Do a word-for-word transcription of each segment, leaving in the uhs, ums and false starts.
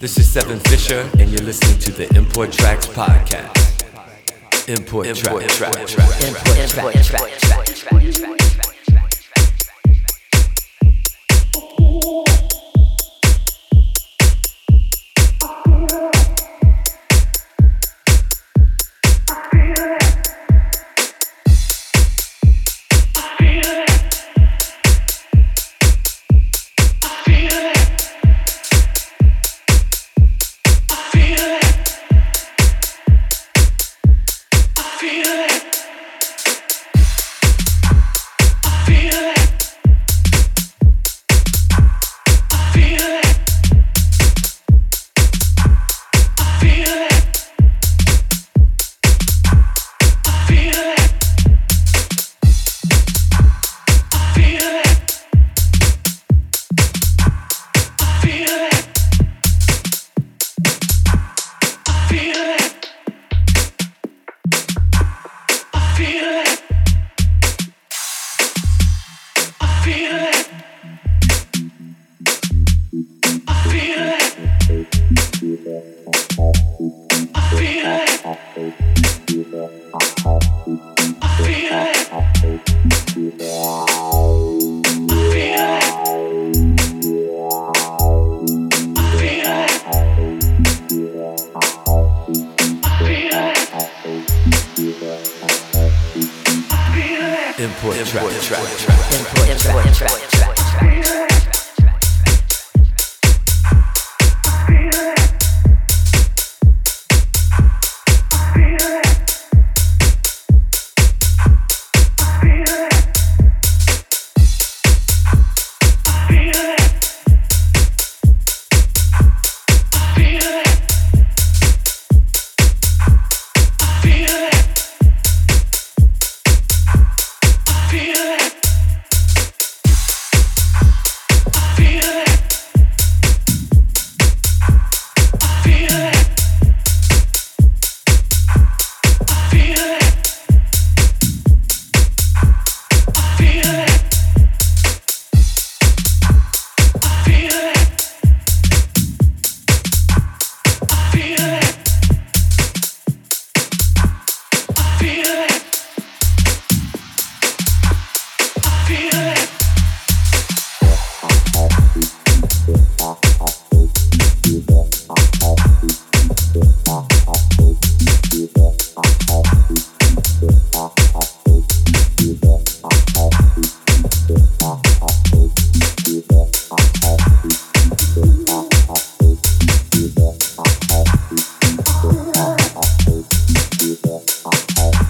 This is Seven Fisher, and you're listening to the Import Tracks Podcast. Import Tracks. Import Tracks. Import Tracks. Import Tracks.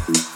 Thank you.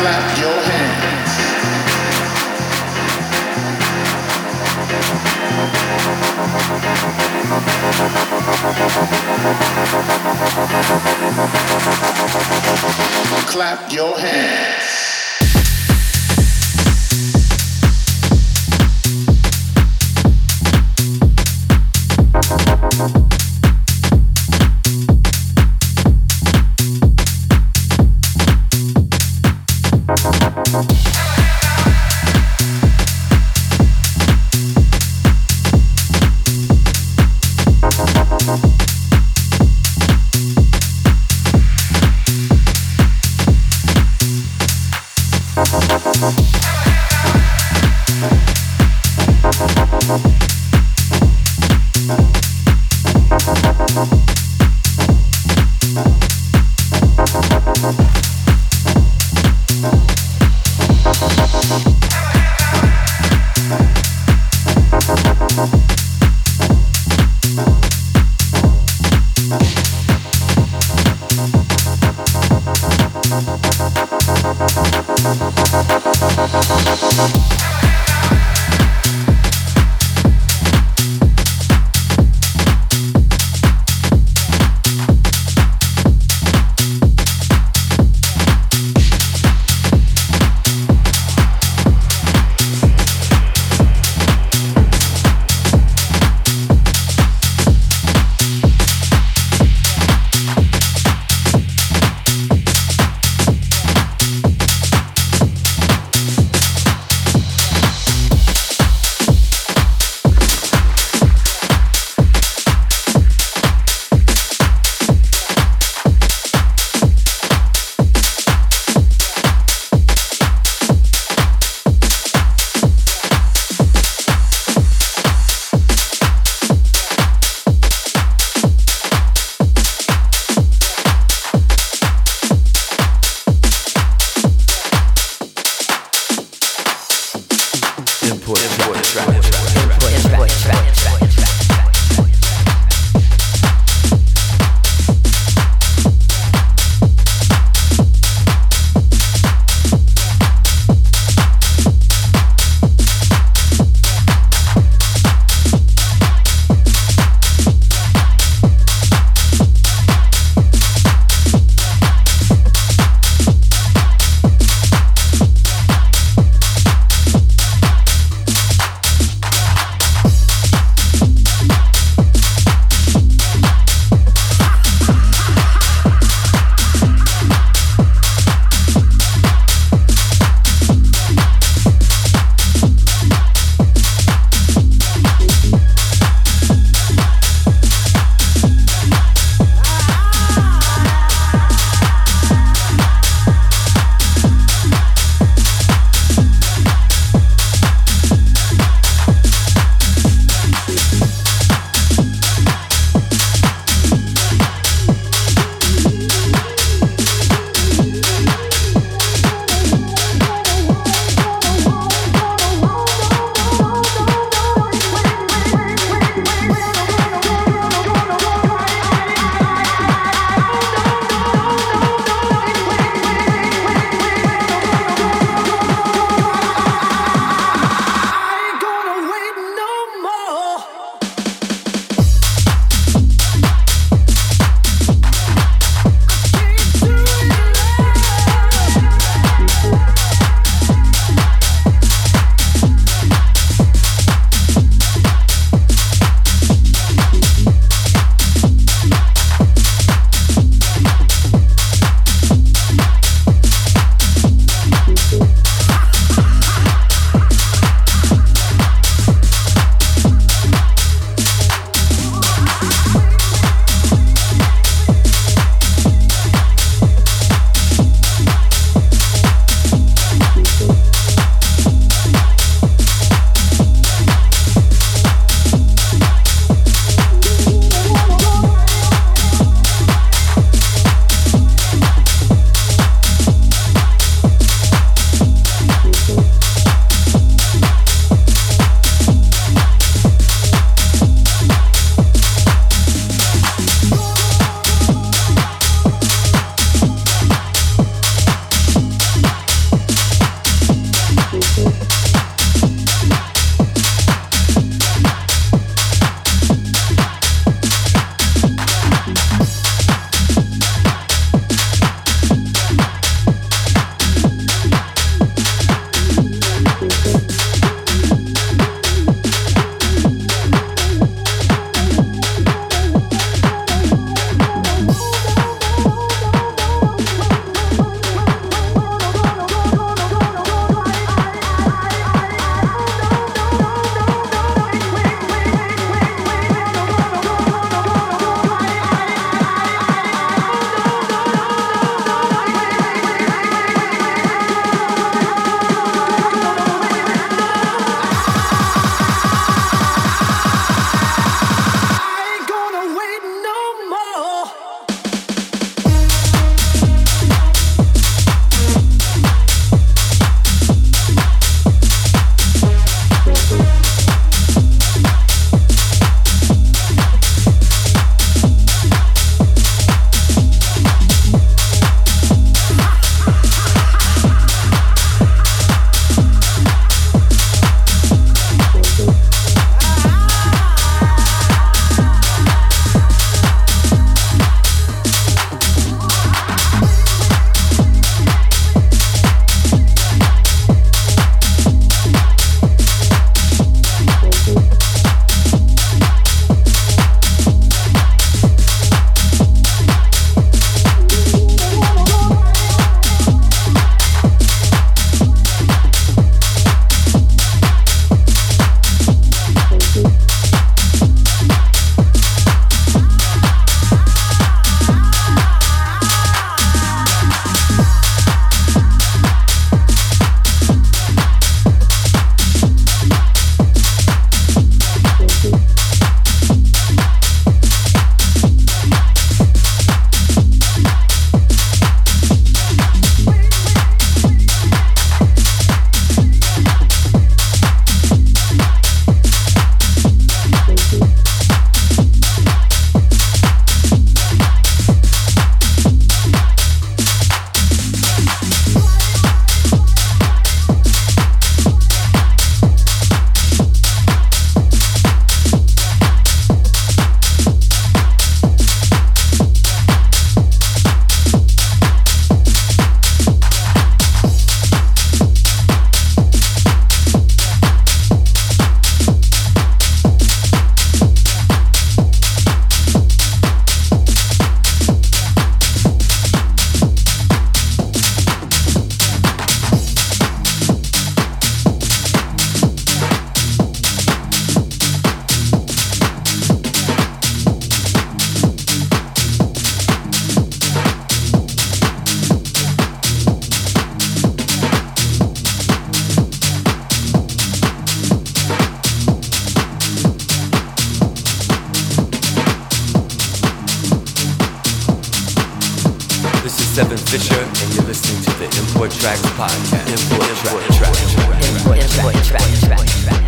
clap your hands. Clap your hands. Seven Fisher, and you're listening to the Import Tracks podcast. Import, import, import track, track, import, import, track, track, track, track, track, track.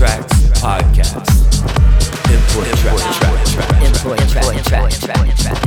Tracks Podcast. Import Tracks. Import Tracks. Import Tracks.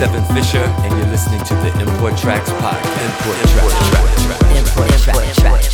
Seven Fisher, and you're listening to the Import Tracks Podcast. Import Tracks. Import Tracks.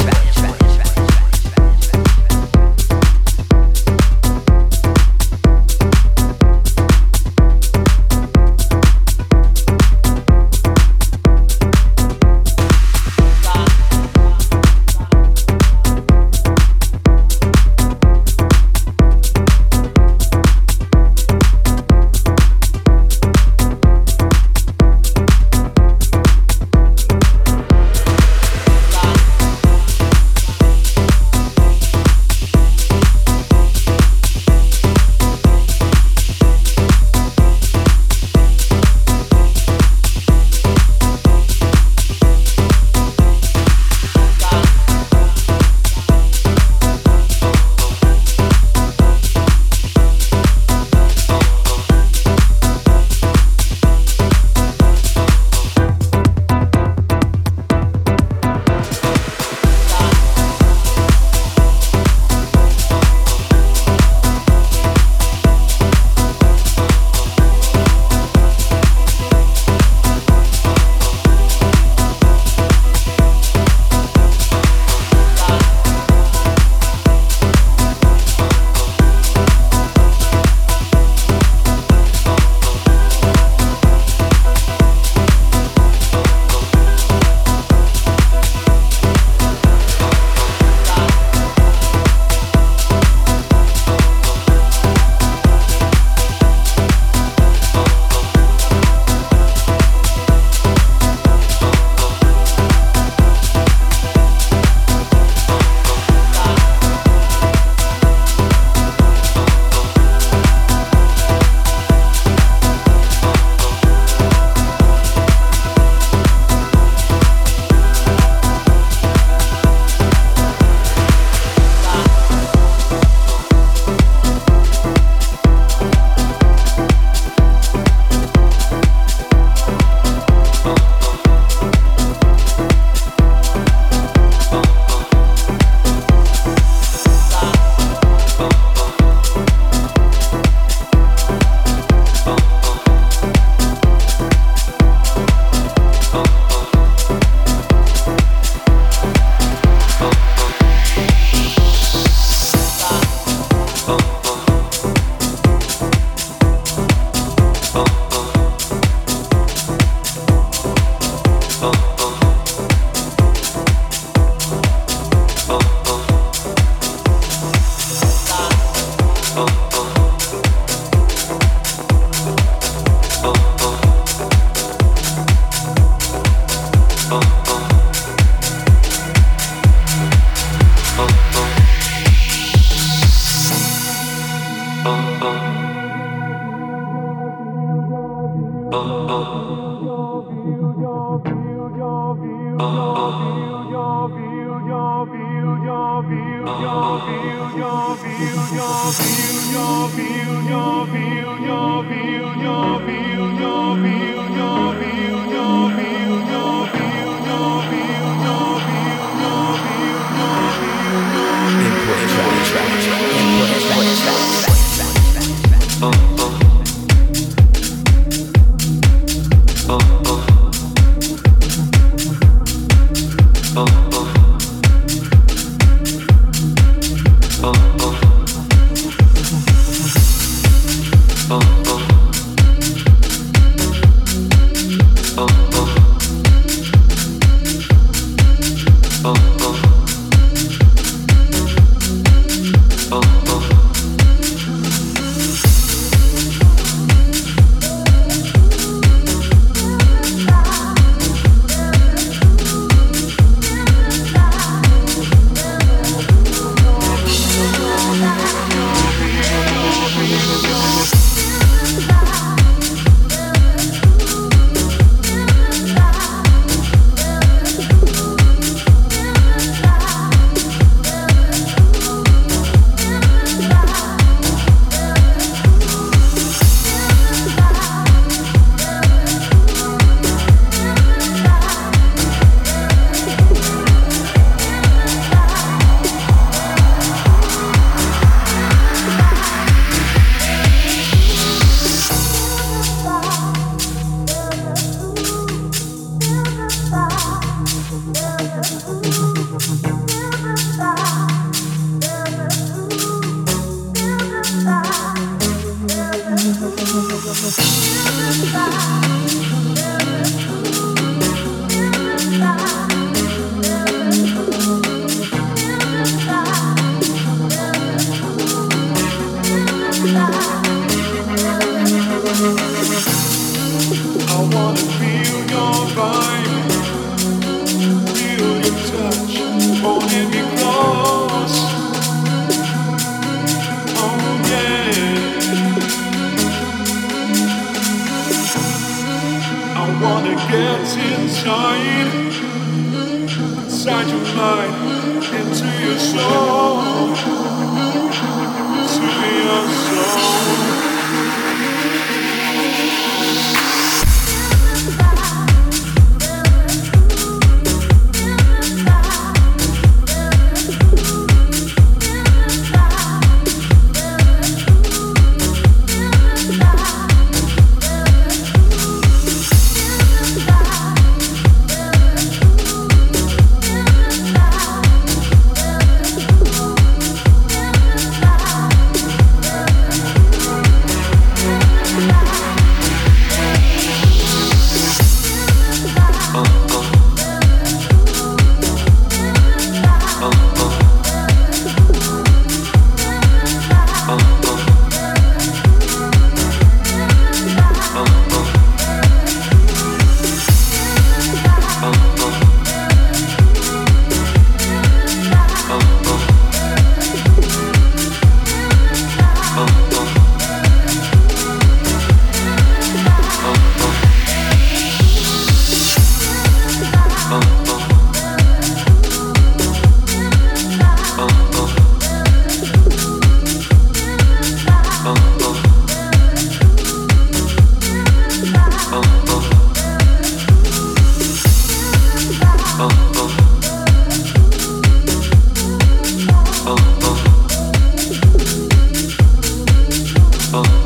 Oh.